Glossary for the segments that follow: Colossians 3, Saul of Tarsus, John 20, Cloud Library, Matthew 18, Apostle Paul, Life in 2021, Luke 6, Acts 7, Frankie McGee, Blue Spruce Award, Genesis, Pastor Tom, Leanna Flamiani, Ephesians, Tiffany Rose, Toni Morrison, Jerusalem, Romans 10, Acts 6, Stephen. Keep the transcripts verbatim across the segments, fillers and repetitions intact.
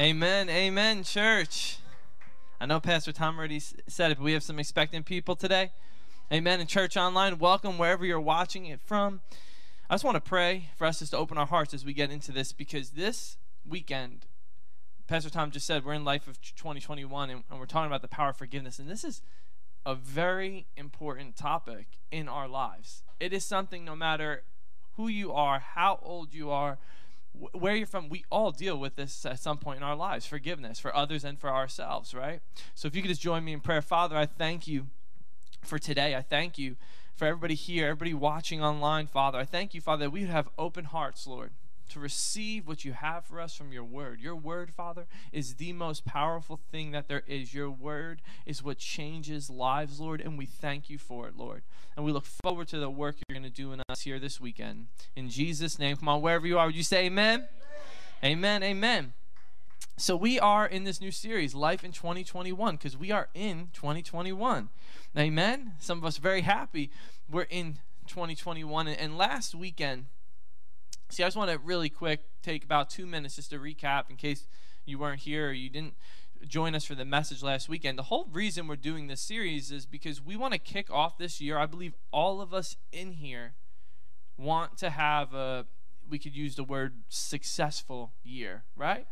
Amen. Amen, church. I know Pastor Tom already said it, but we have some expectant people today. Amen. And church online, welcome wherever you're watching it from. I just want to pray for us just to open our hearts as we get into this, because this weekend, Pastor Tom just said, we're in Life of twenty twenty-one, and, and we're talking about the power of forgiveness. And this is a very important topic in our lives. It is something, no matter who you are, how old you are, wh where you're from, we all deal with this at some point in our lives, forgiveness for others and for ourselves, right? So if you could just join me in prayer. Father, I thank you for today. I thank you for everybody here, everybody watching online, Father. I thank you, Father, that we have open hearts, Lord, to receive what you have for us from your word. Your word, Father, is the most powerful thing that there is. Your word is what changes lives, Lord, and we thank you for it, Lord. And we look forward to the work you're going to do in us here this weekend. In Jesus' name, come on, wherever you are, would you say amen? Amen, amen. Amen. So we are in this new series, Life in twenty twenty-one, because we are in twenty twenty-one. Amen? Some of us are very happy we're in twenty twenty-one. And last weekend, see, I just want to really quick take about two minutes just to recap in case you weren't here or you didn't join us for the message last weekend. The whole reason we're doing this series is because we want to kick off this year. I believe all of us in here want to have a, we could use the word, successful year, right?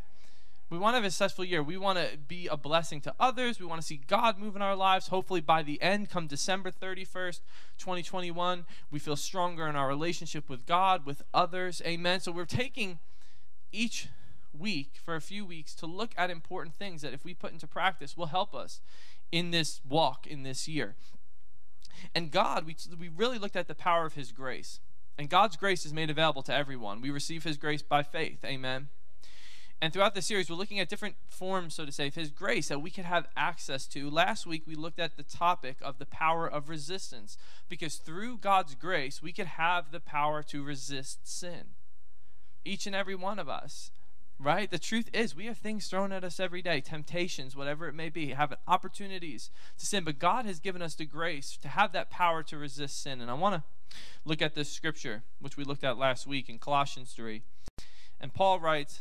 We want to have a successful year. We want to be a blessing to others. We want to see God move in our lives. Hopefully by the end, come December thirty-first, twenty twenty-one, we feel stronger in our relationship with God, with others. Amen. So we're taking each week for a few weeks to look at important things that if we put into practice will help us in this walk, in this year. And God, we, we really looked at the power of his grace. And God's grace is made available to everyone. We receive his grace by faith. Amen. And throughout the series, we're looking at different forms, so to say, of his grace that we could have access to. Last week, we looked at the topic of the power of resistance, because through God's grace, we could have the power to resist sin. Each and every one of us, right? The truth is, we have things thrown at us every day, temptations, whatever it may be, have opportunities to sin. But God has given us the grace to have that power to resist sin. And I want to look at this scripture, which we looked at last week in Colossians three. And Paul writes,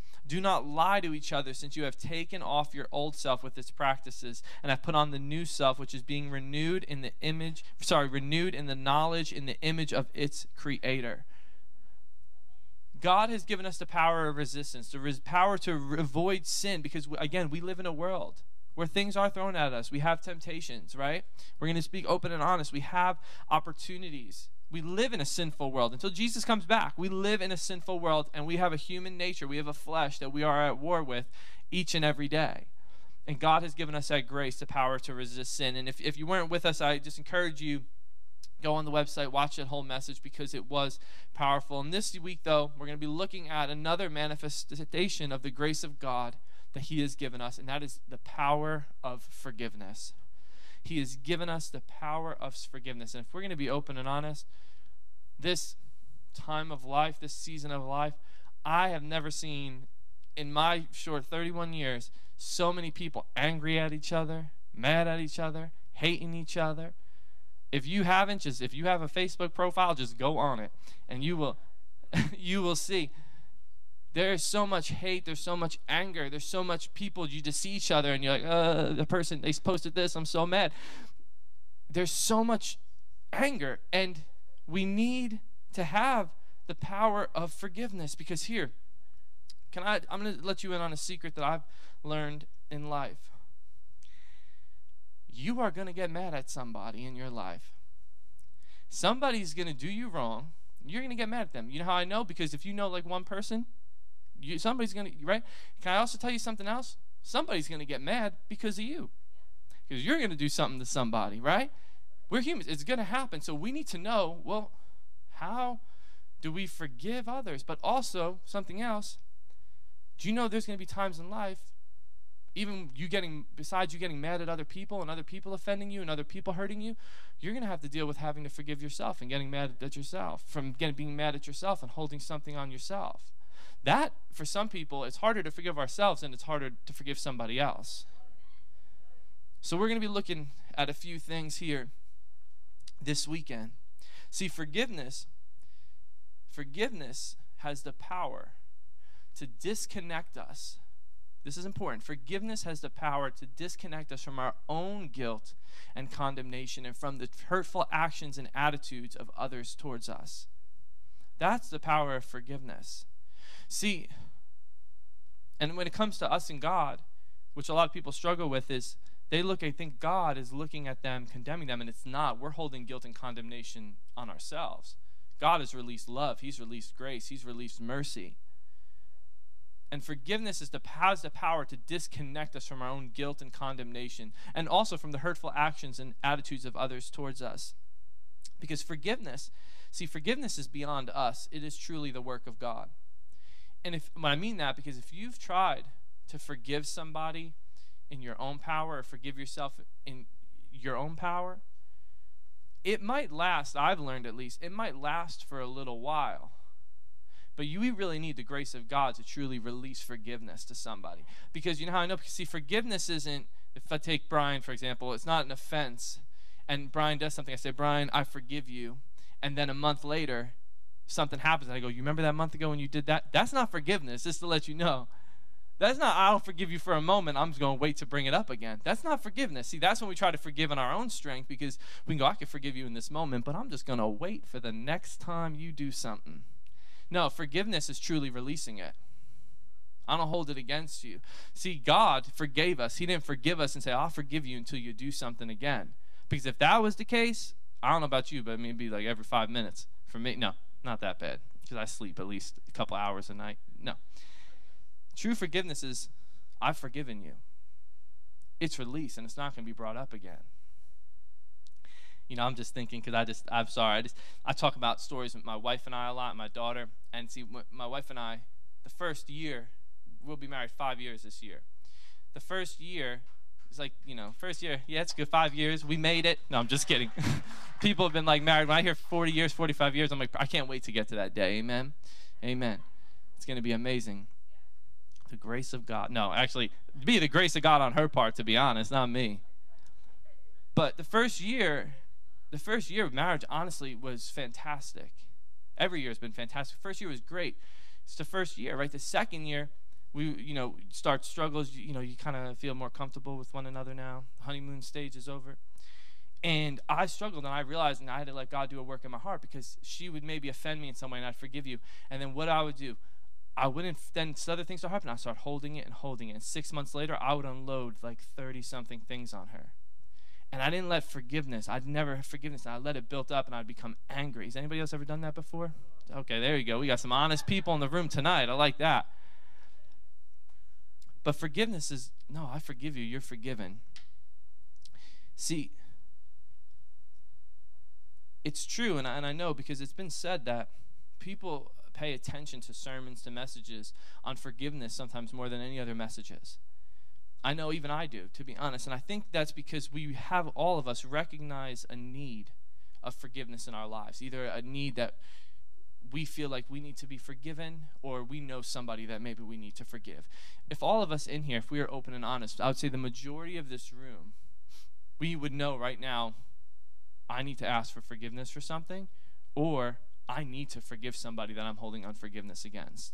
Do not lie to each other, since you have taken off your old self with its practices and have put on the new self, which is being renewed in the image, sorry, renewed in the knowledge in the image of its creator." God has given us the power of resistance, the res power to avoid sin, because, we, again, we live in a world where things are thrown at us. We have temptations, right? We're going to speak open and honest. We have opportunities. We live in a sinful world. Until Jesus comes back, we live in a sinful world, and we have a human nature. We have a flesh that we are at war with each and every day. And God has given us that grace, the power to resist sin. And if, if you weren't with us, I just encourage you, go on the website, watch that whole message, because it was powerful. And this week, though, we're going to be looking at another manifestation of the grace of God that he has given us, and that is the power of forgiveness. He has given us the power of forgiveness. And if we're going to be open and honest, this time of life, this season of life, I have never seen in my short thirty-one years so many people angry at each other, mad at each other, hating each other. If you haven't, just if you have a Facebook profile, just go on it, and you will you will see there is so much hate, there's so much anger, there's so much people, you just see each other and you're like, uh, the person, they posted this, I'm so mad. There's so much anger, and we need to have the power of forgiveness, because here, can I, I'm going to let you in on a secret that I've learned in life. You are going to get mad at somebody in your life. Somebody's going to do you wrong. You're going to get mad at them. You know how I know? Because if you know like one person, You, somebody's going to, right? Can I also tell you something else? Somebody's going to get mad because of you. Because you're going to do something to somebody, right? We're humans. It's going to happen. So we need to know, well, how do we forgive others? But also, something else, do you know there's going to be times in life Even you getting, besides you getting mad at other people and other people offending you and other people hurting you, you're going to have to deal with having to forgive yourself and getting mad at yourself, from getting, being mad at yourself and holding something on yourself. That, for some people, it's harder to forgive ourselves and it's harder to forgive somebody else. So we're going to be looking at a few things here this weekend. See, forgiveness, forgiveness has the power to disconnect us. This is important. Forgiveness has the power to disconnect us from our own guilt and condemnation and from the hurtful actions and attitudes of others towards us. That's the power of forgiveness. See, and when it comes to us and God, which a lot of people struggle with, is they look, I think God is looking at them, condemning them, and it's not. We're holding guilt and condemnation on ourselves. God has released love. He's released grace. He's released mercy. And forgiveness is the, has the power to disconnect us from our own guilt and condemnation, and also from the hurtful actions and attitudes of others towards us. Because forgiveness, see, forgiveness is beyond us. It is truly the work of God. And if, I mean that because if you've tried to forgive somebody in your own power or forgive yourself in your own power, it might last, I've learned at least, it might last for a little while. But you really need the grace of God to truly release forgiveness to somebody. Because you know how I know? Because see, forgiveness isn't, if I take Brian, for example, it's not an offense. And Brian does something. I say, Brian, I forgive you. And then a month later, something happens. And I go, you remember that month ago when you did that? That's not forgiveness, just to let you know. That's not, I'll forgive you for a moment. I'm just going to wait to bring it up again. That's not forgiveness. See, that's when we try to forgive in our own strength, because we can go, I can forgive you in this moment, but I'm just going to wait for the next time you do something. No, forgiveness is truly releasing it. I don't hold it against you. See, God forgave us. He didn't forgive us and say, I'll forgive you until you do something again. Because if that was the case, I don't know about you, but it'd be like every five minutes. For me, no, not that bad, because I sleep at least a couple hours a night. No. True forgiveness is, I've forgiven you. It's released, and it's not going to be brought up again. You know, I'm just thinking because I just, I'm sorry, I just, I talk about stories with my wife and I a lot, and my daughter. And see, my wife and I, the first year, we'll be married five years this year. The first year, it's like, you know, first year, yeah, it's good, five years, we made it. No, I'm just kidding. People have been like married, when I hear forty years, forty-five years, I'm like, I can't wait to get to that day, amen? Amen. It's going to be amazing. The grace of God. No, actually, it'd be the grace of God on her part, to be honest, not me. But the first year... The first year of marriage, honestly, was fantastic. Every year has been fantastic. First year was great. It's the first year, right? The second year, we, you know, start struggles. You, you know, you kind of feel more comfortable with one another now. The honeymoon stage is over. And I struggled, and I realized, and I had to let God do a work in my heart, because she would maybe offend me in some way, and I'd forgive you. And then what I would do, I wouldn't, then other things would happen. I'd start holding it and holding it. And six months later, I would unload like thirty-something things on her. And I didn't let forgiveness, I'd never have forgiveness, and I let it build up, and I'd become angry. Has anybody else ever done that before? Okay, there you go. We got some honest people in the room tonight. I like that. But forgiveness is, no, I forgive you. You're forgiven. See, it's true, and I, and I know, because it's been said that people pay attention to sermons, to messages on forgiveness sometimes more than any other messages. I know even I do, to be honest. And I think that's because we have, all of us recognize a need of forgiveness in our lives, either a need that we feel like we need to be forgiven, or we know somebody that maybe we need to forgive. If all of us in here, if we are open and honest, I would say the majority of this room, we would know right now, I need to ask for forgiveness for something, or I need to forgive somebody that I'm holding unforgiveness against.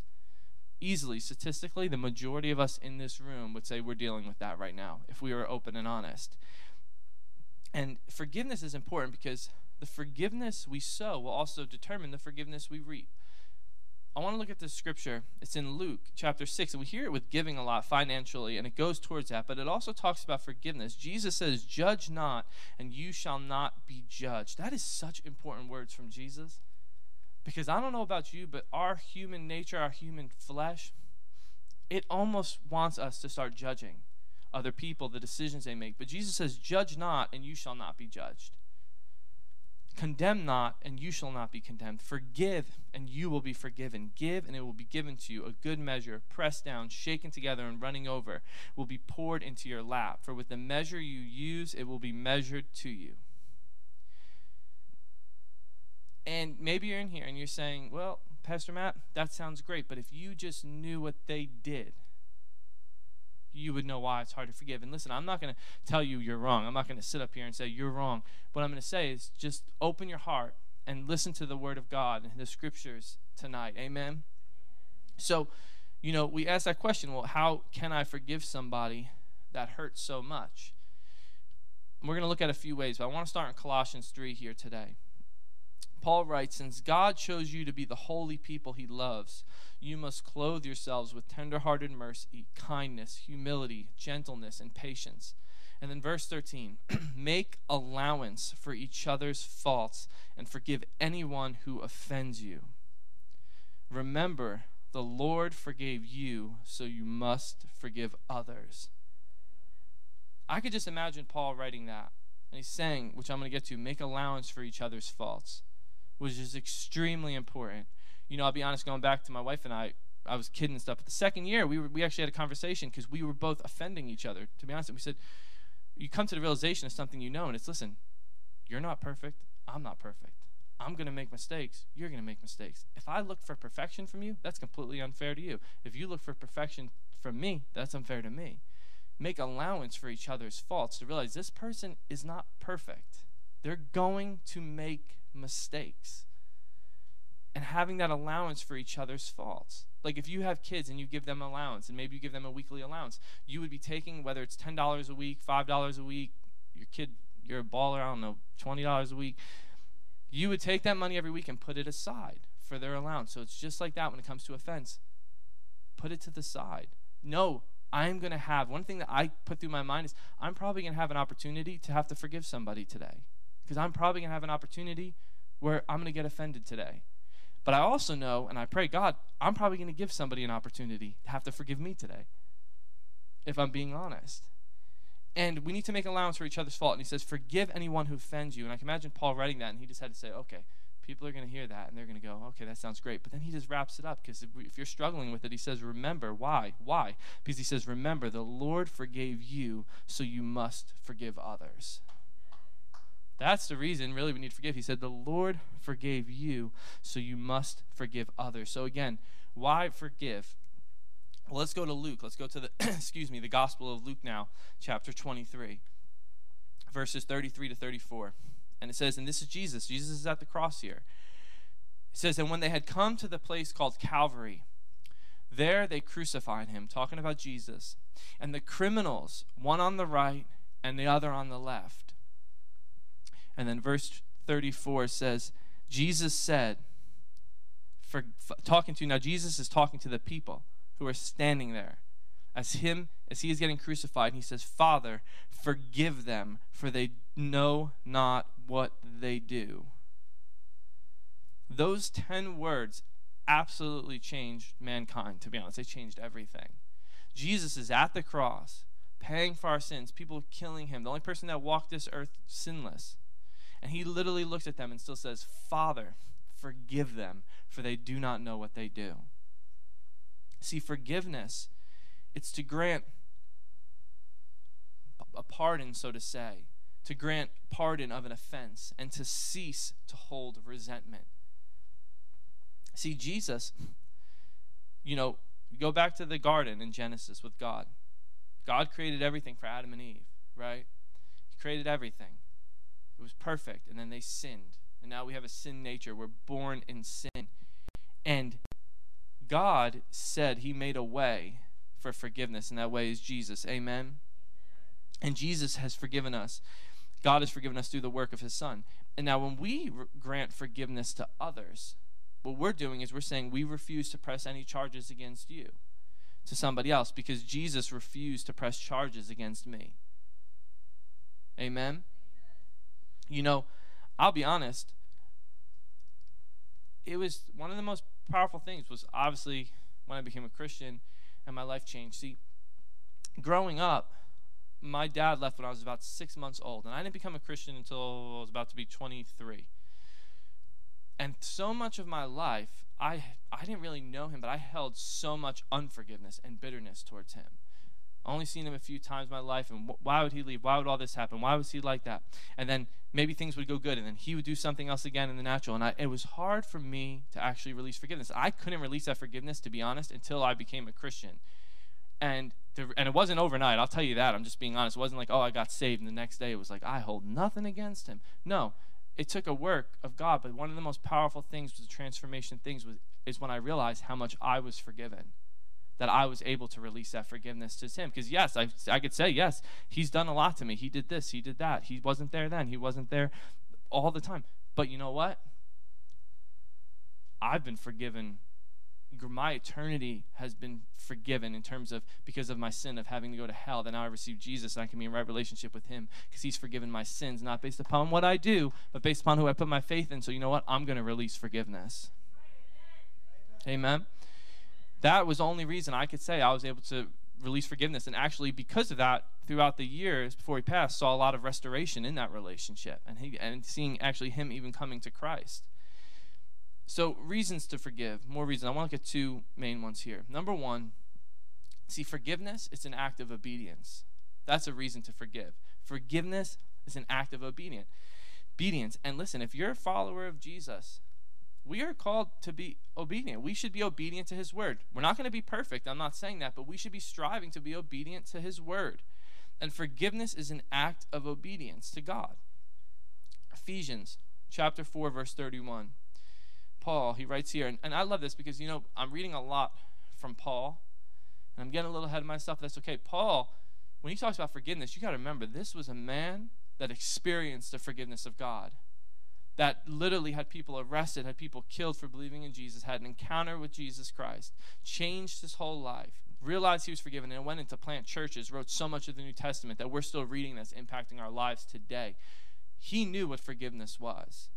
Easily, statistically, the majority of us in this room would say we're dealing with that right now, if we were open and honest. And forgiveness is important, because the forgiveness we sow will also determine the forgiveness we reap. I want to look at this scripture. It's in Luke chapter six, and we hear it with giving a lot financially, and it goes towards that, but it also talks about forgiveness. Jesus says, "Judge not, and you shall not be judged." That is such important words from Jesus. Because I don't know about you, but our human nature, our human flesh, it almost wants us to start judging other people, the decisions they make. But Jesus says, "Judge not, and you shall not be judged." Condemn not, and you shall not be condemned. Forgive, and you will be forgiven. Give, and it will be given to you. A good measure, pressed down, shaken together, and running over, will be poured into your lap. For with the measure you use, it will be measured to you. And maybe you're in here, and you're saying, well, Pastor Matt, that sounds great, but if you just knew what they did, you would know why it's hard to forgive. And listen, I'm not going to tell you you're wrong. I'm not going to sit up here and say you're wrong. What I'm going to say is just open your heart and listen to the Word of God and the Scriptures tonight. Amen? So, you know, we ask that question, well, how can I forgive somebody that hurts so much? And we're going to look at a few ways, but I want to start in Colossians three here today. Paul writes, since God chose you to be the holy people he loves, you must clothe yourselves with tender-hearted mercy, kindness, humility, gentleness, and patience. And then verse thirteen, make allowance for each other's faults and forgive anyone who offends you. Remember, the Lord forgave you, so you must forgive others. I could just imagine Paul writing that. And he's saying, which I'm going to get to, make allowance for each other's faults, which is extremely important. You know, I'll be honest, going back to my wife and I, I was kidding and stuff. But the second year, we were, we actually had a conversation because we were both offending each other, to be honest. And we said, you come to the realization of something you know, and it's, listen, you're not perfect. I'm not perfect. I'm going to make mistakes. You're going to make mistakes. If I look for perfection from you, that's completely unfair to you. If you look for perfection from me, that's unfair to me. Make allowance for each other's faults to realize this person is not perfect. They're going to make mistakes. And having that allowance for each other's faults. Like if you have kids and you give them allowance, and maybe you give them a weekly allowance, you would be taking, whether it's ten dollars a week, five dollars a week, your kid, you're a baller, I don't know, twenty dollars a week. You would take that money every week and put it aside for their allowance. So it's just like that when it comes to offense. Put it to the side. No. I'm going to have, one thing that I put through my mind is I'm probably going to have an opportunity to have to forgive somebody today, because I'm probably going to have an opportunity where I'm going to get offended today. But I also know, and I pray, God, I'm probably going to give somebody an opportunity to have to forgive me today, if I'm being honest. And we need to make allowance for each other's fault. And he says, forgive anyone who offends you. And I can imagine Paul writing that, and he just had to say, okay, people are going to hear that, and they're going to go, okay, that sounds great. But then he just wraps it up, because if, if you're struggling with it, he says, remember. Why? Why? Because he says, remember, the Lord forgave you, so you must forgive others. That's the reason, really, we need to forgive. He said, the Lord forgave you, so you must forgive others. So again, why forgive? Well, let's go to Luke. Let's go to the, excuse me, the Gospel of Luke now, chapter twenty-three, verses thirty-three to thirty-four. And it says, and this is Jesus. Jesus is at the cross here. It says, and when they had come to the place called Calvary, there they crucified him, talking about Jesus, and the criminals, one on the right and the other on the left. And then verse thirty-four says, Jesus said, for, for, talking to, now Jesus is talking to the people who are standing there. As him, as he is getting crucified, he says, Father, forgive them, for they know not what they do. Those ten words absolutely changed mankind, to be honest. They changed everything. Jesus is at the cross, paying for our sins, people killing him, the only person that walked this earth sinless. And he literally looks at them and still says, Father, forgive them, for they do not know what they do. See, forgiveness, it's to grant a pardon, so to say, to grant pardon of an offense, and to cease to hold resentment. See, Jesus, you know, go back to the garden in Genesis with God. God created everything for Adam and Eve, right? He created everything. It was perfect, and then they sinned. And now we have a sin nature. We're born in sin. And God said he made a way for forgiveness, and that way is Jesus. Amen? And Jesus has forgiven us. God has forgiven us through the work of his Son. And now when we grant forgiveness to others, what we're doing is we're saying we refuse to press any charges against you to somebody else, because Jesus refused to press charges against me. Amen? Amen. You know, I'll be honest, it was one of the most powerful things was obviously when I became a Christian, and my life changed. See, growing up, my dad left when I was about six months old, and I didn't become a Christian until I was about to be twenty-three. And so much of my life, I I didn't really know him, but I held so much unforgiveness and bitterness towards him. Only seen him a few times in my life, and wh- why would he leave? Why would all this happen? Why was he like that? And then maybe things would go good, and then he would do something else again in the natural, and I, it was hard for me to actually release forgiveness. I couldn't release that forgiveness, to be honest, until I became a Christian. And to, and it wasn't overnight. I'll tell you that. I'm just being honest. It wasn't like, oh, I got saved, and the next day it was like, I hold nothing against him. No, it took a work of God, but one of the most powerful things was the transformation things was is when I realized how much I was forgiven, that I was able to release that forgiveness to him. Because yes, I, I could say, yes, he's done a lot to me. He did this, he did that. He wasn't there then. He wasn't there all the time. But you know what? I've been forgiven. My eternity has been forgiven in terms of, because of my sin of having to go to hell, that now I receive Jesus and I can be in right relationship with him because he's forgiven my sins, not based upon what I do, but based upon who I put my faith in. So you know what? I'm going to release forgiveness. Amen. Amen. That was the only reason I could say I was able to release forgiveness. And actually, because of that, throughout the years before he passed, saw a lot of restoration in that relationship, and he, and seeing actually him even coming to Christ. So reasons to forgive, more reasons. I want to look at two main ones here. Number one, see, forgiveness is an act of obedience. That's a reason to forgive. Forgiveness is an act of obedience. Obedience. And listen, if you're a follower of Jesus, we are called to be obedient. We should be obedient to his word. We're not going to be perfect. I'm not saying that, but we should be striving to be obedient to his word. And forgiveness is an act of obedience to God. Ephesians chapter four, verse thirty-one. Paul, he writes here, and, and I love this because, you know, I'm reading a lot from Paul, and I'm getting a little ahead of myself. That's okay. Paul, when he talks about forgiveness, you got to remember, this was a man that experienced the forgiveness of God, that literally had people arrested, had people killed for believing in Jesus, had an encounter with Jesus Christ, changed his whole life, realized he was forgiven, and went into plant churches, wrote so much of the New Testament that we're still reading that's impacting our lives today. He knew what forgiveness was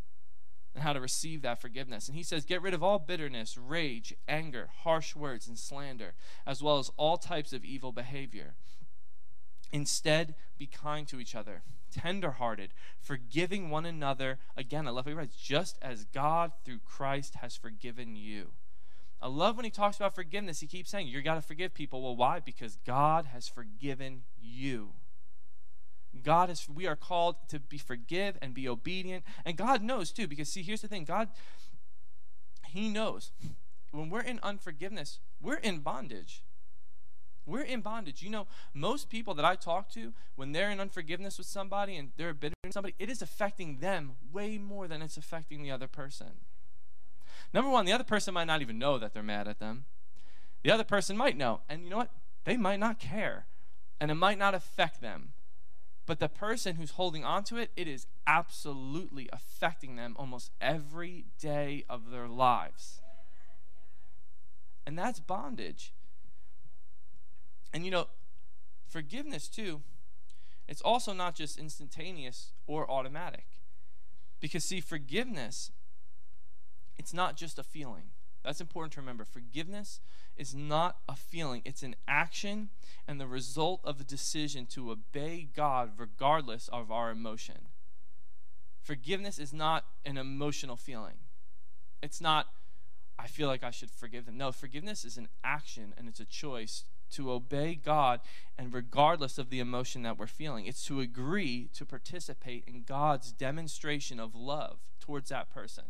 and how to receive that forgiveness. And he says, get rid of all bitterness, rage, anger, harsh words, and slander, as well as all types of evil behavior. Instead, be kind to each other, tenderhearted, forgiving one another. Again, I love what he writes, just as God through Christ has forgiven you. I love when he talks about forgiveness, he keeps saying, you got to forgive people. Well, why? Because God has forgiven you. God is, we are called to be forgive and be obedient. And God knows too, because see, here's the thing, God, he knows when we're in unforgiveness, we're in bondage. We're in bondage. You know, most people that I talk to, when they're in unforgiveness with somebody and they're bitter with somebody, it is affecting them way more than it's affecting the other person. Number one, the other person might not even know that they're mad at them. The other person might know. And you know what? They might not care. And it might not affect them. But the person who's holding on to it, it is absolutely affecting them almost every day of their lives. And that's bondage. And you know, forgiveness too, it's also not just instantaneous or automatic. Because see, forgiveness, it's not just a feeling. That's important to remember. Forgiveness is not a feeling. It's an action and the result of a decision to obey God regardless of our emotion. Forgiveness is not an emotional feeling. It's not, I feel like I should forgive them. No, forgiveness is an action and it's a choice to obey God, and regardless of the emotion that we're feeling, it's to agree to participate in God's demonstration of love towards that person.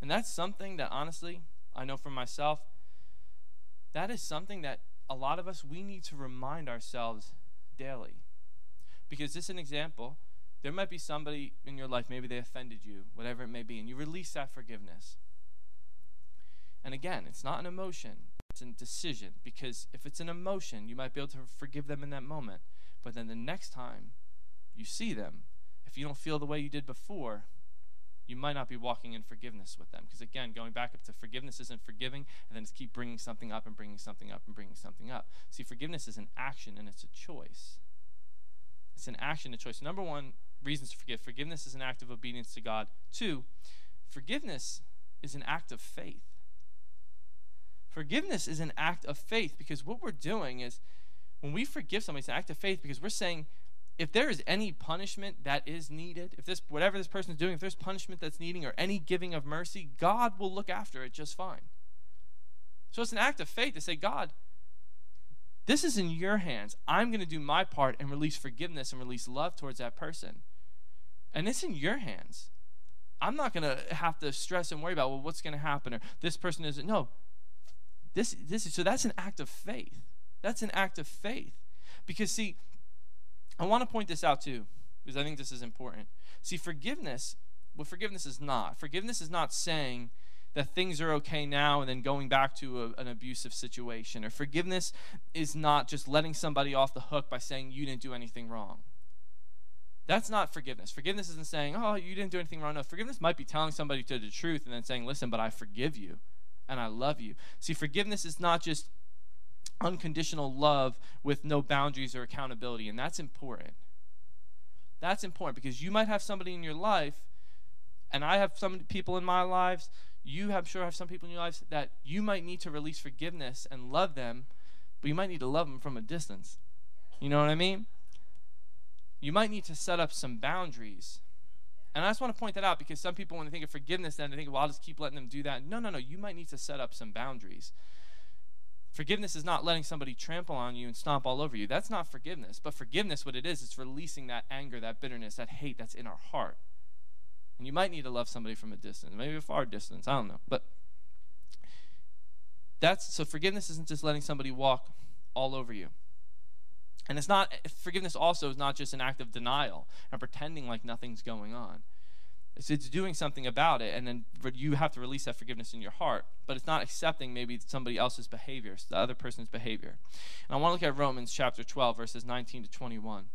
And that's something that, honestly, I know for myself, that is something that a lot of us, we need to remind ourselves daily. Because this is an example. There might be somebody in your life, maybe they offended you, whatever it may be, and you release that forgiveness. And again, it's not an emotion, it's a decision. Because if it's an emotion, you might be able to forgive them in that moment. But then the next time you see them, if you don't feel the way you did before, you might not be walking in forgiveness with them. Because again, going back up to forgiveness isn't forgiving, and then just keep bringing something up and bringing something up and bringing something up. See, forgiveness is an action, and it's a choice. It's an action, a choice. Number one, reasons to forgive. Forgiveness is an act of obedience to God. Two, forgiveness is an act of faith. Forgiveness is an act of faith, because what we're doing is, when we forgive somebody, it's an act of faith, because we're saying, if there is any punishment that is needed, if this, whatever this person is doing, if there's punishment that's needing or any giving of mercy, God will look after it just fine. So it's an act of faith to say, God, this is in your hands. I'm going to do my part and release forgiveness and release love towards that person. And it's in your hands. I'm not going to have to stress and worry about, well, what's going to happen? Or this person isn't. No. This, this is, so that's an act of faith. That's an act of faith. Because, see, I want to point this out too, because I think this is important. See, forgiveness, what forgiveness is not. Forgiveness is not saying that things are okay now and then going back to a, an abusive situation. Or forgiveness is not just letting somebody off the hook by saying you didn't do anything wrong. That's not forgiveness. Forgiveness isn't saying, oh, you didn't do anything wrong. No, forgiveness might be telling somebody to the truth and then saying, listen, but I forgive you and I love you. See, forgiveness is not just unconditional love with no boundaries or accountability, and that's important. That's important because you might have somebody in your life, and I have some people in my lives, you have sure have some people in your lives that you might need to release forgiveness and love them, but you might need to love them from a distance. You know what I mean? You might need to set up some boundaries. And I just want to point that out because some people, when they think of forgiveness, then they think, well, I'll just keep letting them do that. No, no, no. You might need to set up some boundaries. Forgiveness is not letting somebody trample on you and stomp all over you. That's not forgiveness. But forgiveness, what it is, it's releasing that anger, that bitterness, that hate that's in our heart. And you might need to love somebody from a distance, maybe a far distance. I don't know. But that's, so forgiveness isn't just letting somebody walk all over you. And it's not, forgiveness also is not just an act of denial and pretending like nothing's going on. It's, it's doing something about it, and then you have to release that forgiveness in your heart. But it's not accepting maybe somebody else's behavior, the other person's behavior. And I want to look at Romans chapter twelve, verses nineteen to twenty-one.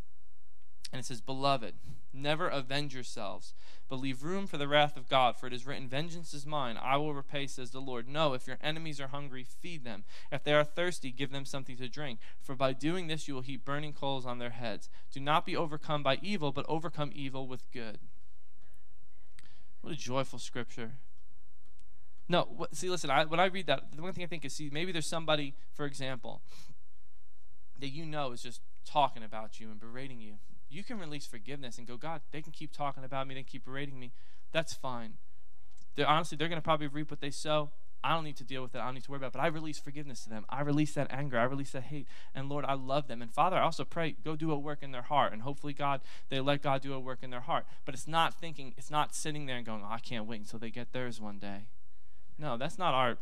And it says, Beloved, never avenge yourselves, but leave room for the wrath of God, for it is written, Vengeance is mine, I will repay, says the Lord. No, if your enemies are hungry, feed them. If they are thirsty, give them something to drink. For by doing this, you will heap burning coals on their heads. Do not be overcome by evil, but overcome evil with good. What a joyful scripture. No, what, see, listen, I, when I read that, the one thing I think is, see, maybe there's somebody, for example, that you know is just talking about you and berating you. You can release forgiveness and go, God, they can keep talking about me, they can keep berating me. That's fine. They're, honestly, they're going to probably reap what they sow. I don't need to deal with it. I don't need to worry about it. But I release forgiveness to them. I release that anger. I release that hate. And, Lord, I love them. And, Father, I also pray, go do a work in their heart. And hopefully, God, they let God do a work in their heart. But it's not thinking, it's not sitting there and going, oh, I can't wait until they get theirs one day. No, that's not our,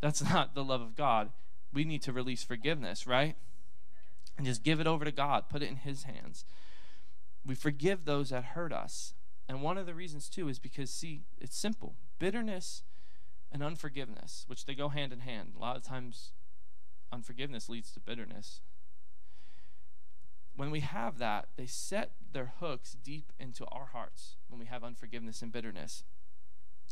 that's not the love of God. We need to release forgiveness, right? And just give it over to God. Put it in His hands. We forgive those that hurt us. And one of the reasons, too, is because, see, it's simple. Bitterness and unforgiveness, which they go hand in hand. A lot of times, unforgiveness leads to bitterness. When we have that, they set their hooks deep into our hearts when we have unforgiveness and bitterness.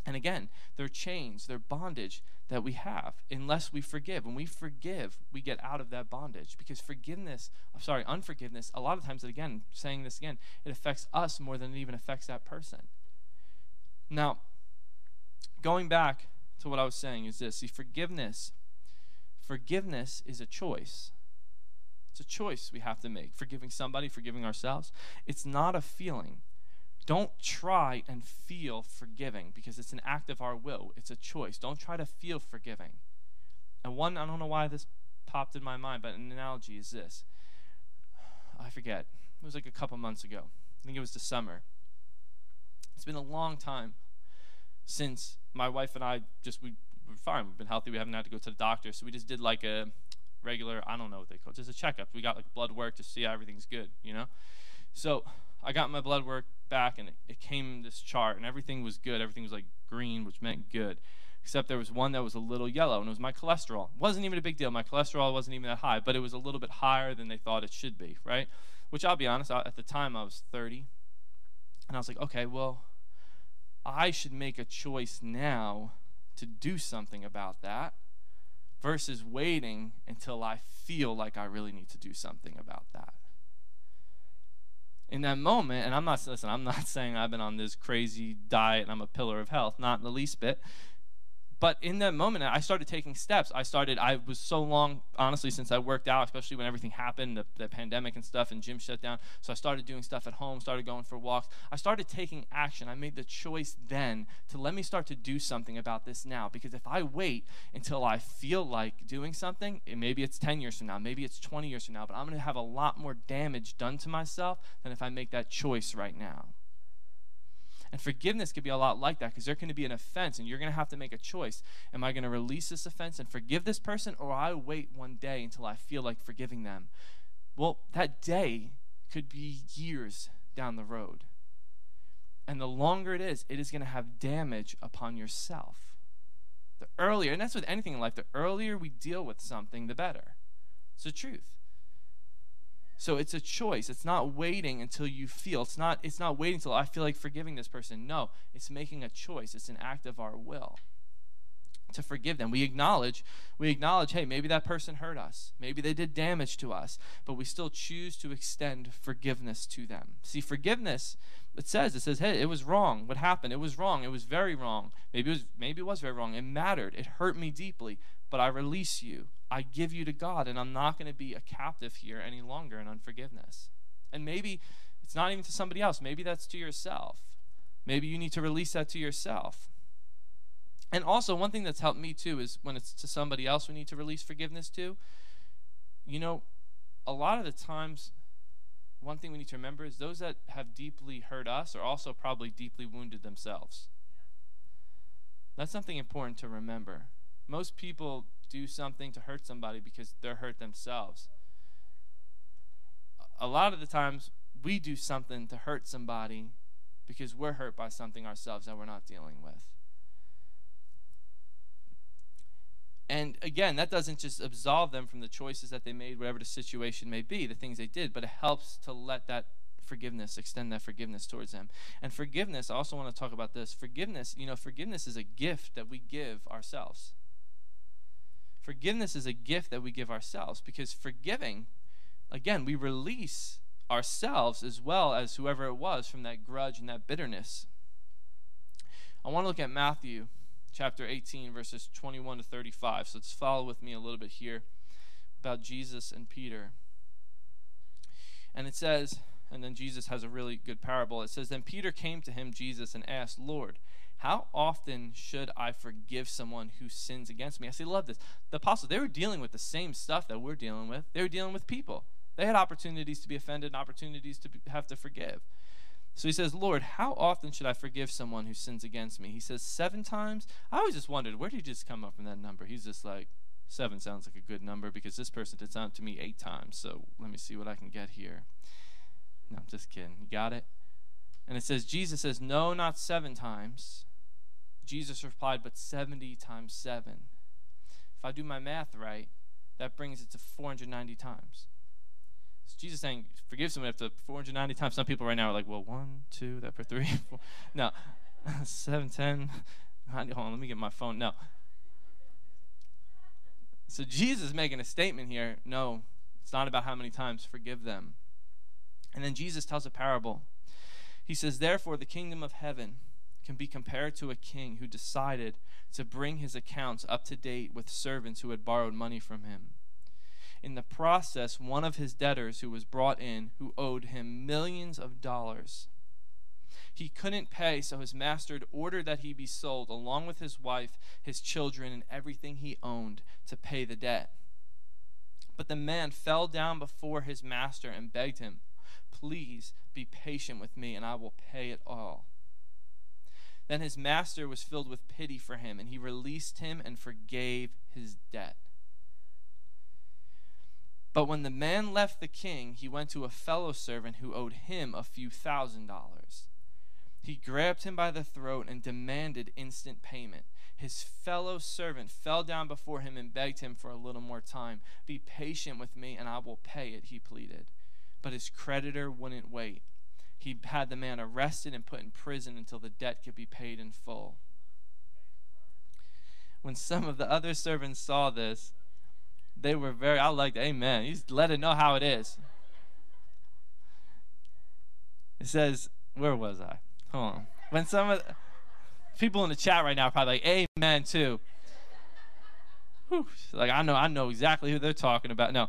And again, they're chains, they're bondage that we have unless we forgive. When we forgive, we get out of that bondage because forgiveness, I'm sorry, unforgiveness, a lot of times, again, saying this again, it affects us more than it even affects that person. Now, going back to what I was saying is this. See, forgiveness, forgiveness is a choice. It's a choice we have to make. Forgiving somebody, forgiving ourselves. It's not a feeling. Don't try and feel forgiving because it's an act of our will. It's a choice. Don't try to feel forgiving. And one, I don't know why this popped in my mind, but an analogy is this. I forget. It was like a couple months ago. I think it was the summer. It's been a long time since my wife and I just, we were fine. We've been healthy. We haven't had to go to the doctor. So we just did like a regular, I don't know what they call it, just a checkup. We got like blood work to see how everything's good, you know? So I got my blood work back, and it, it came in this chart, and everything was good. Everything was like green, which meant good, except there was one that was a little yellow, and it was my cholesterol. It wasn't even a big deal. My cholesterol wasn't even that high, but it was a little bit higher than they thought it should be, right? Which I'll be honest, I, at the time I was thirty, and I was like, okay, well, I should make a choice now to do something about that versus waiting until I feel like I really need to do something about that. In that moment, and I'm not, listen, I'm not saying I've been on this crazy diet and I'm a pillar of health, not in the least bit, But in that moment, I started taking steps. I started, I was so long, honestly, since I worked out, especially when everything happened, the, the pandemic and stuff, and gym shut down. So I started doing stuff at home, started going for walks. I started taking action. I made the choice then to let me start to do something about this now. Because if I wait until I feel like doing something, it, maybe it's ten years from now, maybe it's twenty years from now, but I'm going to have a lot more damage done to myself than if I make that choice right now. And forgiveness could be a lot like that, because there can be an offense, and you're going to have to make a choice. Am I going to release this offense and forgive this person, or I wait one day until I feel like forgiving them? Well, that day could be years down the road. And the longer it is, it is going to have damage upon yourself. The earlier, and that's with anything in life, the earlier we deal with something, the better. It's the truth. So it's a choice. It's not waiting until you feel. It's not, it's not waiting until I feel like forgiving this person. No, it's making a choice. It's an act of our will to forgive them. We acknowledge, we acknowledge, hey, maybe that person hurt us. Maybe they did damage to us, but we still choose to extend forgiveness to them. See, forgiveness, it says, it says, hey, it was wrong. What happened? It was wrong. It was very wrong. Maybe it was, maybe it was very wrong. It mattered. It hurt me deeply, but I release you. I give you to God, and I'm not going to be a captive here any longer in unforgiveness. And maybe it's not even to somebody else. Maybe that's to yourself. Maybe you need to release that to yourself. And also, one thing that's helped me too is when it's to somebody else we need to release forgiveness to, you know, a lot of the times, one thing we need to remember is those that have deeply hurt us are also probably deeply wounded themselves. That's something important to remember. Most people do something to hurt somebody because they're hurt themselves. A lot of the times, we do something to hurt somebody because we're hurt by something ourselves that we're not dealing with. And again, that doesn't just absolve them from the choices that they made, whatever the situation may be, the things they did, but it helps to let that forgiveness, extend that forgiveness towards them. And forgiveness, I also want to talk about this. Forgiveness, you know, forgiveness is a gift that we give ourselves. Forgiveness is a gift that we give ourselves, because forgiving, again, we release ourselves as well as whoever it was from that grudge and that bitterness. I want to look at Matthew chapter eighteen, verses twenty-one to thirty-five. So let's follow with me a little bit here about Jesus and Peter. And it says, and then Jesus has a really good parable. It says, then Peter came to him, Jesus, and asked, Lord, how often should I forgive someone who sins against me? I say, love this. The apostles, they were dealing with the same stuff that we're dealing with. They were dealing with people. They had opportunities to be offended and opportunities to be, have to forgive. So he says, Lord, how often should I forgive someone who sins against me? He says, seven times. I always just wondered, where did he just come up from that number? He's just like, seven sounds like a good number because this person did something to me eight times. So let me see what I can get here. No, I'm just kidding. You got it? And it says, Jesus says, no, not seven times. Jesus replied, but seventy times seven. If I do my math right, that brings it to four hundred ninety times. So Jesus saying, forgive someone after four hundred ninety times. Some people right now are like, well, one, two, that for three, four. No, seven, ten. Hold on, let me get my phone. No. So Jesus is making a statement here. No, it's not about how many times. Forgive them. And then Jesus tells a parable. He says, therefore, the kingdom of heaven can be compared to a king who decided to bring his accounts up to date with servants who had borrowed money from him. In the process, one of his debtors who was brought in, who owed him millions of dollars, he couldn't pay, so his master ordered that he be sold along with his wife, his children, and everything he owned to pay the debt. But the man fell down before his master and begged him, please be patient with me, and I will pay it all. Then his master was filled with pity for him, and he released him and forgave his debt. But when the man left the king, he went to a fellow servant who owed him a few thousand dollars. He grabbed him by the throat and demanded instant payment. His fellow servant fell down before him and begged him for a little more time. Be patient with me, and I will pay it, he pleaded. But his creditor wouldn't wait. He had the man arrested and put in prison until the debt could be paid in full. When some of the other servants saw this, they were very, I liked, amen. He's let it know how it is. It says, where was I? Hold on. When some of, people in the chat right now are probably like, amen, too. Whew. Like, I know, I know exactly who they're talking about. No.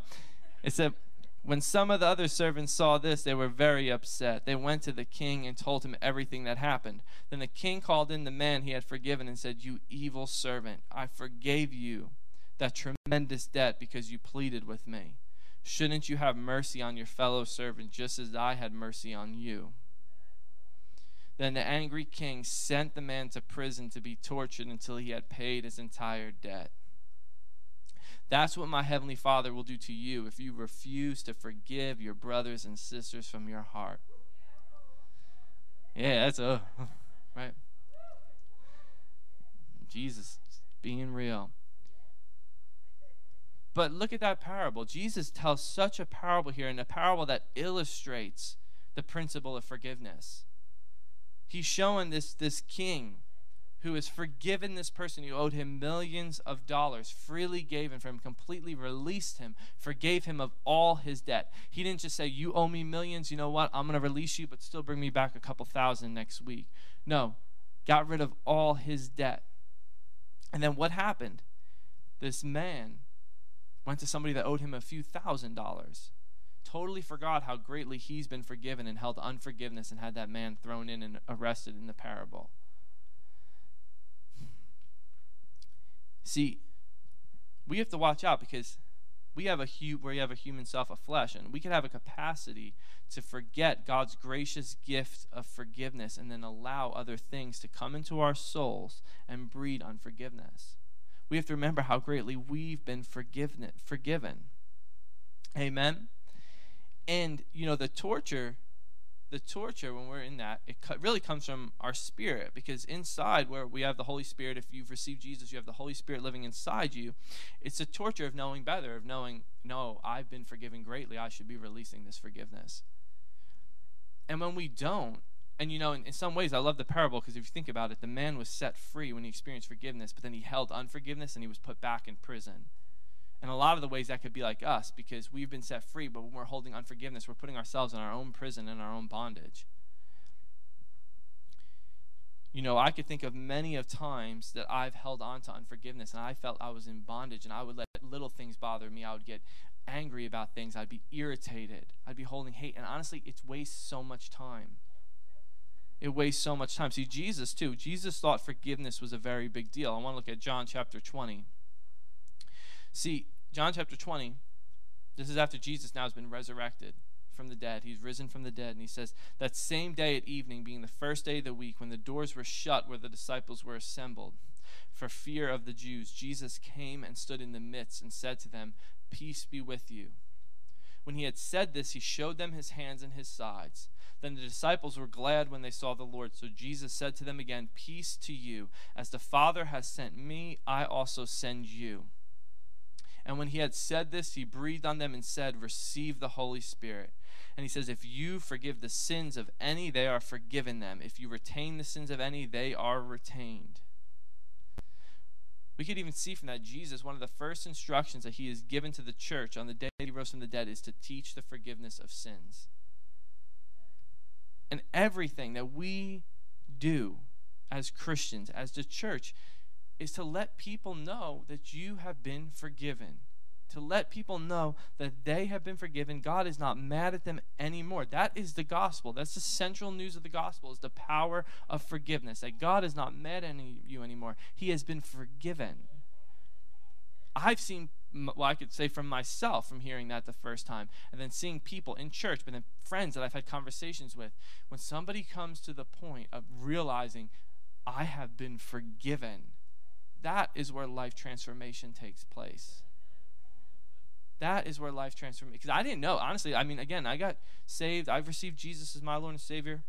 It said, when some of the other servants saw this, they were very upset. They went to the king and told him everything that happened. Then the king called in the man he had forgiven and said, you evil servant, I forgave you that tremendous debt because you pleaded with me. Shouldn't you have mercy on your fellow servant just as I had mercy on you? Then the angry king sent the man to prison to be tortured until he had paid his entire debt. That's what my heavenly Father will do to you if you refuse to forgive your brothers and sisters from your heart. Yeah, that's a right. Jesus being real. But look at that parable. Jesus tells such a parable here, and a parable that illustrates the principle of forgiveness. He's showing this this king who has forgiven this person who owed him millions of dollars, freely gave him for him, completely released him, forgave him of all his debt. He didn't just say, you owe me millions, you know what, I'm going to release you, but still bring me back a couple thousand next week. No, got rid of all his debt. And then what happened? This man went to somebody that owed him a few thousand dollars, totally forgot how greatly he's been forgiven and held unforgiveness and had that man thrown in and arrested in the parable. See, we have to watch out because we have a hu we have a human self of flesh, and we can have a capacity to forget God's gracious gift of forgiveness and then allow other things to come into our souls and breed unforgiveness. We have to remember how greatly we've been forgiven. forgiven. Amen? And, you know, the torture, the torture when we're in that, it really comes from our spirit, because inside where we have the Holy Spirit, if you've received Jesus, you have the Holy Spirit living inside you. It's a torture of knowing better, of knowing, no, I've been forgiven greatly. I should be releasing this forgiveness. And when we don't, and, you know, in, in some ways, I love the parable because if you think about it, the man was set free when he experienced forgiveness, but then he held unforgiveness and he was put back in prison. And a lot of the ways that could be like us, because we've been set free, but when we're holding unforgiveness, we're putting ourselves in our own prison and our own bondage. You know, I could think of many of times that I've held on to unforgiveness and I felt I was in bondage, and I would let little things bother me. I would get angry about things. I'd be irritated. I'd be holding hate. And honestly, it wastes so much time. It wastes so much time. See, Jesus, too, Jesus thought forgiveness was a very big deal. I want to look at John chapter twenty. See, John chapter twenty, this is after Jesus now has been resurrected from the dead. He's risen from the dead, and he says, that same day at evening, being the first day of the week, when the doors were shut where the disciples were assembled, for fear of the Jews, Jesus came and stood in the midst and said to them, peace be with you. When he had said this, he showed them his hands and his sides. Then the disciples were glad when they saw the Lord. So Jesus said to them again, peace to you. As the Father has sent me, I also send you. And when he had said this, he breathed on them and said, receive the Holy Spirit. And he says, if you forgive the sins of any, they are forgiven them. If you retain the sins of any, they are retained. We could even see from that Jesus, one of the first instructions that he has given to the church on the day he rose from the dead is to teach the forgiveness of sins. And everything that we do as Christians, as the church, is to let people know that you have been forgiven. To let people know that they have been forgiven. God is not mad at them anymore. That is the gospel. That's the central news of the gospel, is the power of forgiveness. That God is not mad at you anymore. He has been forgiven. I've seen, well, I could say from myself, from hearing that the first time, and then seeing people in church, but then friends that I've had conversations with, when somebody comes to the point of realizing, I have been forgiven, that is where life transformation takes place. That is where life transformation, because I didn't know, honestly. I mean, again, I got saved. I've received Jesus as my Lord and Savior.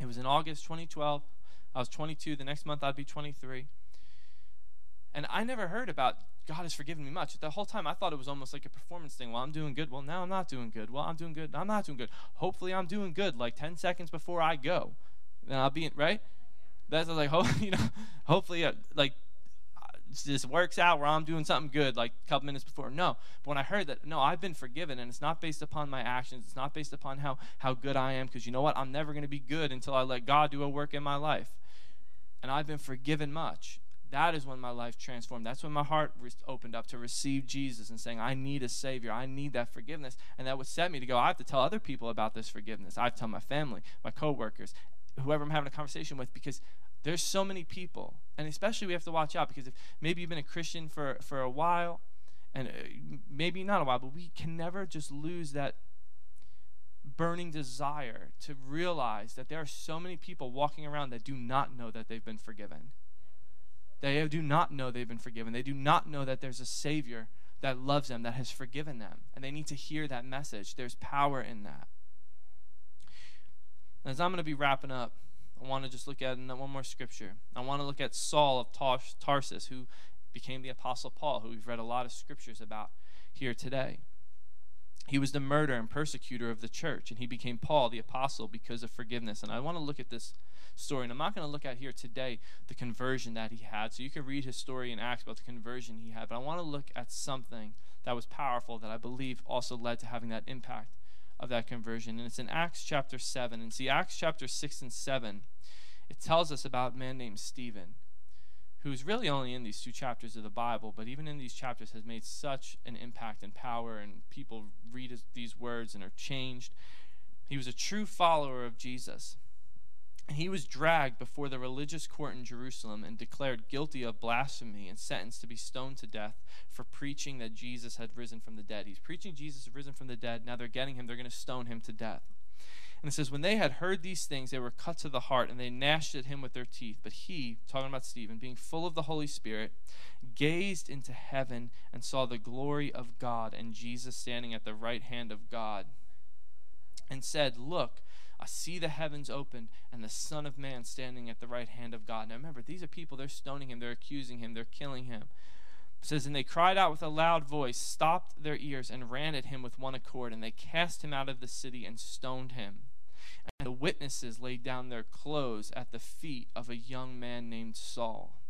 It was in August twenty twelve. I was twenty-two. The next month, I'd be twenty-three. And I never heard about God has forgiven me much. The whole time I thought it was almost like a performance thing. Well, I'm doing good. Well, now I'm not doing good. Well, I'm doing good. I'm not doing good. Hopefully I'm doing good like ten seconds before I go. Then I'll be, right? That's like, ho you know, hopefully uh, like uh, this works out where I'm doing something good like a couple minutes before. No. But when I heard that, no, I've been forgiven, and it's not based upon my actions. It's not based upon how, how good I am, because you know what? I'm never going to be good until I let God do a work in my life. and I've been forgiven much, that is when my life transformed. That's when my heart re- opened up to receive Jesus and saying, I need a Savior. I need that forgiveness. And that would set me to go, I have to tell other people about this forgiveness. I have to tell my family, my coworkers, whoever I'm having a conversation with, because there's so many people. And especially we have to watch out, because if maybe you've been a Christian for, for a while, and maybe not a while, but we can never just lose that burning desire to realize that there are so many people walking around that do not know that they've been forgiven. They do not know they've been forgiven. They do not know that there's a Savior that loves them, that has forgiven them, and they need to hear that message. There's power in that. As I'm going to be wrapping up, I want to just look at one more scripture. I want to look at Saul of Tarsus, who became the Apostle Paul, who we've read a lot of scriptures about here today. He was the murderer and persecutor of the church, and he became Paul the Apostle because of forgiveness. And I want to look at this story, and I'm not going to look at here today the conversion that he had. So you can read his story in Acts about the conversion he had, but I want to look at something that was powerful that I believe also led to having that impact of that conversion. And it's in Acts chapter seven. And see, Acts chapter six and seven, it tells us about a man named Stephen, who's really only in these two chapters of the Bible, but even in these chapters has made such an impact and power, and people read his, these words and are changed. He was a true follower of Jesus. And he was dragged before the religious court in Jerusalem and declared guilty of blasphemy and sentenced to be stoned to death for preaching that Jesus had risen from the dead. He's preaching Jesus had risen from the dead. Now they're getting him. They're going to stone him to death. And it says, when they had heard these things, they were cut to the heart, and they gnashed at him with their teeth. But he, talking about Stephen, being full of the Holy Spirit, gazed into heaven and saw the glory of God and Jesus standing at the right hand of God, and said, look, I see the heavens opened and the Son of Man standing at the right hand of God. Now remember, these are people, they're stoning him, they're accusing him, they're killing him. It says, and they cried out with a loud voice, stopped their ears, and ran at him with one accord, and they cast him out of the city and stoned him. And the witnesses laid down their clothes at the feet of a young man named Saul.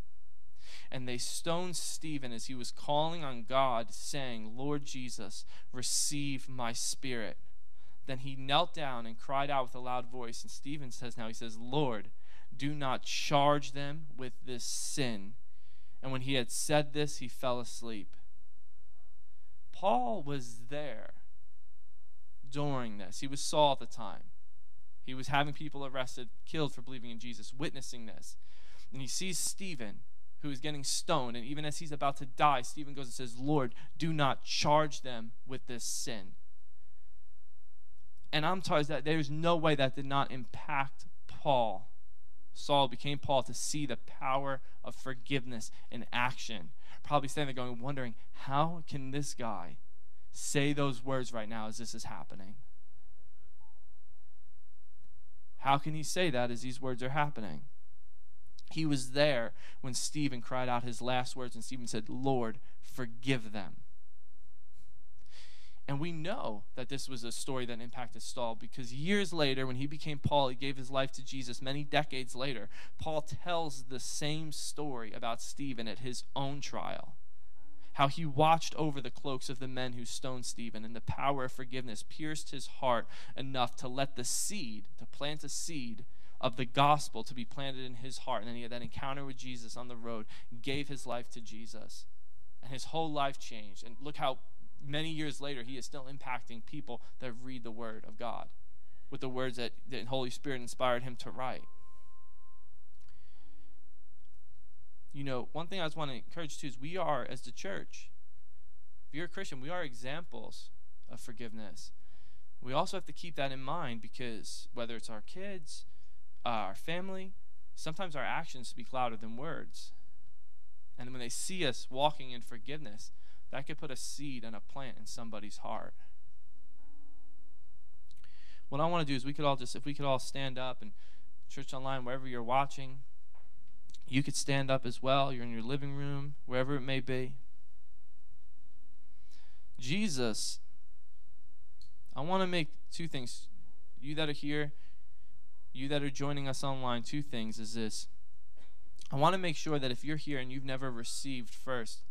And they stoned Stephen as he was calling on God, saying, Lord Jesus, receive my spirit. Then he knelt down and cried out with a loud voice. And Stephen says now, he says, Lord, do not charge them with this sin. And when he had said this, he fell asleep. Paul was there during this. He was Saul at the time. He was having people arrested, killed for believing in Jesus, witnessing this. And he sees Stephen, who is getting stoned, and even as he's about to die, Stephen goes and says, Lord, do not charge them with this sin. And I'm told that there's no way that did not impact Paul. Saul became Paul to see the power of forgiveness in action. Probably standing there going, wondering, how can this guy say those words right now as this is happening? How can he say that as these words are happening? He was there when Stephen cried out his last words, and Stephen said, Lord, forgive them. And we know that this was a story that impacted Saul, because years later, when he became Paul, he gave his life to Jesus. Many decades later, Paul tells the same story about Stephen at his own trial, how he watched over the cloaks of the men who stoned Stephen, and the power of forgiveness pierced his heart enough to let the seed, to plant a seed of the gospel to be planted in his heart. And then he had that encounter with Jesus on the road, gave his life to Jesus, and his whole life changed. And look how many years later he is still impacting people that read the Word of God with the words that the Holy Spirit inspired him to write. You know, one thing I just want to encourage too is we are, as the church, if you're a Christian, we are examples of forgiveness. We also have to keep that in mind, because whether it's our kids, uh, our family, sometimes our actions speak louder than words. And when they see us walking in forgiveness, that could put a seed and a plant in somebody's heart. What I want to do is we could all just, if we could all stand up, and church online, wherever you're watching, you could stand up as well. You're in your living room, wherever it may be. Jesus, I want to make two things. You that are here, you that are joining us online, two things is this. I want to make sure that if you're here and you've never received first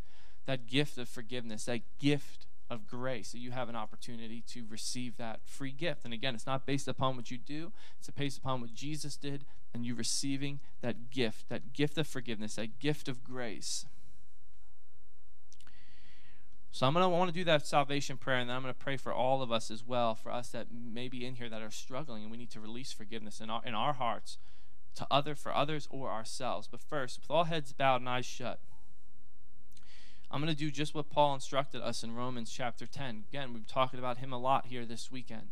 that gift of forgiveness, that gift of grace, so you have an opportunity to receive that free gift. And again, it's not based upon what you do, it's based upon what Jesus did and you receiving that gift, that gift of forgiveness, that gift of grace. So I'm going to want to do that salvation prayer, and then I'm going to pray for all of us as well, for us that may be in here that are struggling, and we need to release forgiveness in our, in our hearts to other, for others or ourselves. But first, with all heads bowed and eyes shut, I'm going to do just what Paul instructed us in Romans chapter ten. Again, we've been talking about him a lot here this weekend.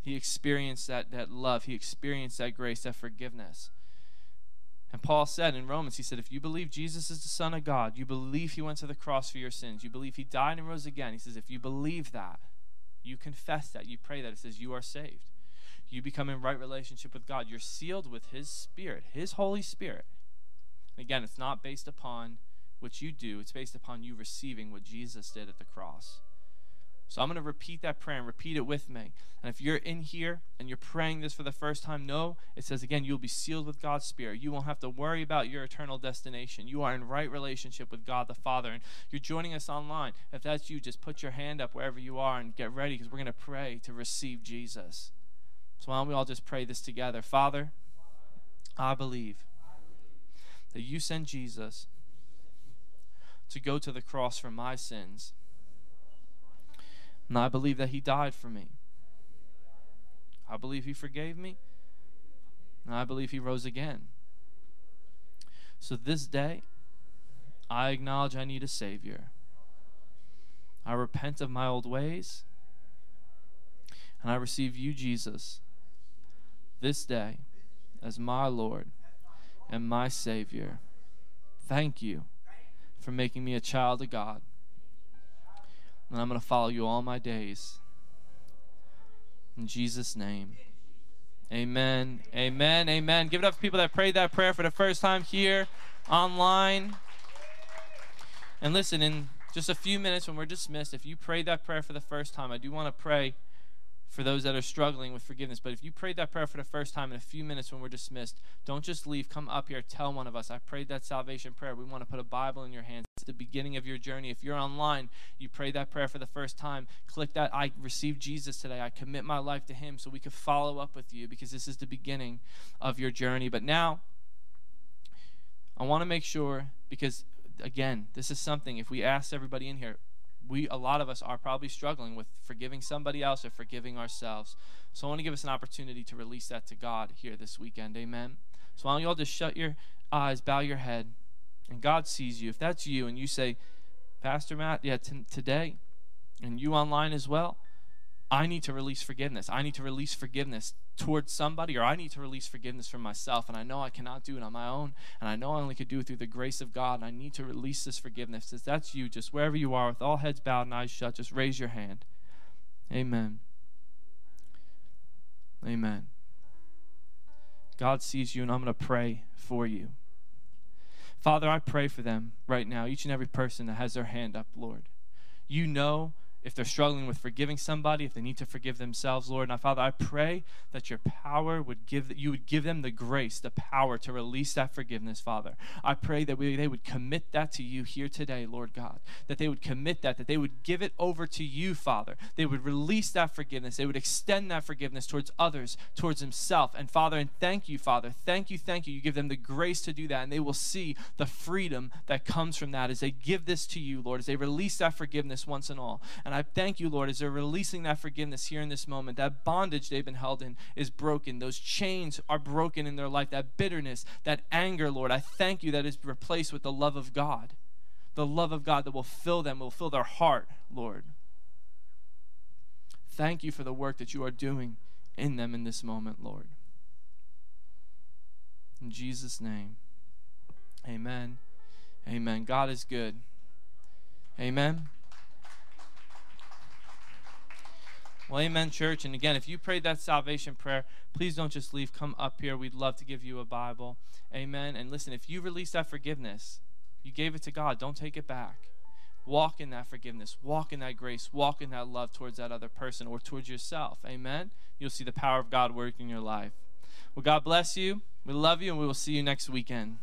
He experienced that, that love. He experienced that grace, that forgiveness. And Paul said in Romans, he said, if you believe Jesus is the Son of God, you believe he went to the cross for your sins, you believe he died and rose again, he says, if you believe that, you confess that, you pray that, it says you are saved. You become in right relationship with God. You're sealed with his Spirit, his Holy Spirit. And again, it's not based upon what you do, it's based upon you receiving what Jesus did at the cross. So I'm going to repeat that prayer and repeat it with me. And if you're in here and you're praying this for the first time, know it says again, you'll be sealed with God's Spirit. You won't have to worry about your eternal destination. You are in right relationship with God the Father. And you're joining us online. If that's you, just put your hand up wherever you are and get ready, because we're going to pray to receive Jesus. So why don't we all just pray this together. Father, I believe that you sent Jesus to go to the cross for my sins. And I believe that he died for me. I believe he forgave me. And I believe he rose again. So this day, I acknowledge I need a Savior. I repent of my old ways. And I receive you, Jesus, this day as my Lord and my Savior. Thank you for making me a child of God. And I'm going to follow you all my days. In Jesus' name. Amen. Amen. Amen. Give it up for people that prayed that prayer for the first time here, online. And listen, in just a few minutes when we're dismissed, if you prayed that prayer for the first time, I do want to pray for those that are struggling with forgiveness. But if you prayed that prayer for the first time, in a few minutes when we're dismissed, don't just leave. Come up here. Tell one of us, I prayed that salvation prayer. We want to put a Bible in your hands. It's the beginning of your journey. If you're online, you prayed that prayer for the first time, click that I received Jesus today. I commit my life to him, so we could follow up with you, because this is the beginning of your journey. But now, I want to make sure, because, again, this is something, if we ask everybody in here, We, a lot of us are probably struggling with forgiving somebody else or forgiving ourselves. So I want to give us an opportunity to release that to God here this weekend. Amen. So why don't you all just shut your eyes, bow your head, and God sees you. If that's you and you say, Pastor Matt, yeah, t- today, and you online as well, I need to release forgiveness. I need to release forgiveness towards somebody, or I need to release forgiveness for myself, and I know I cannot do it on my own, and I know I only could do it through the grace of God, and I need to release this forgiveness. If that's you, just wherever you are, with all heads bowed and eyes shut, just raise your hand. Amen. Amen. God sees you, and I'm going to pray for you. Father, I pray for them right now, each and every person that has their hand up, Lord. You know if they're struggling with forgiving somebody, if they need to forgive themselves, Lord. Now, Father, I pray that your power would give, that you would give them the grace, the power to release that forgiveness, Father. I pray that we, they would commit that to you here today, Lord God, that they would commit that, that they would give it over to you, Father. They would release that forgiveness. They would extend that forgiveness towards others, towards himself. And, Father, and thank you, Father. Thank you, thank you. You give them the grace to do that, and they will see the freedom that comes from that as they give this to you, Lord, as they release that forgiveness once and all. And I thank you, Lord, as they're releasing that forgiveness here in this moment. That bondage they've been held in is broken. Those chains are broken in their life. That bitterness, that anger, Lord, I thank you that is replaced with the love of God. The love of God that will fill them, will fill their heart, Lord. Thank you for the work that you are doing in them in this moment, Lord. In Jesus' name, amen. Amen. God is good. Amen. Well, amen, church. And again, if you prayed that salvation prayer, please don't just leave. Come up here. We'd love to give you a Bible. Amen. And listen, if you release that forgiveness, you gave it to God, don't take it back. Walk in that forgiveness. Walk in that grace. Walk in that love towards that other person or towards yourself. Amen. You'll see the power of God work in your life. Well, God bless you. We love you, and we will see you next weekend.